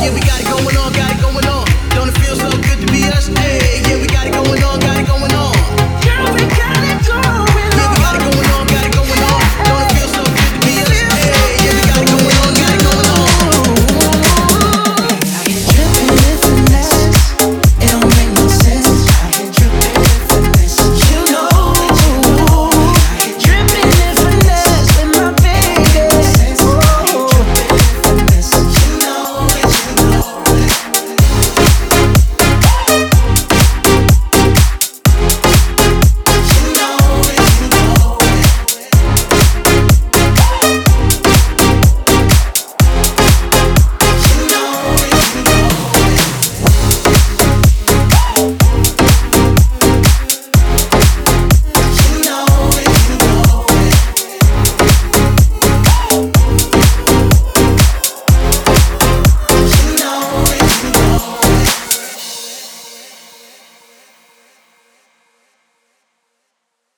Yeah, we got it going on.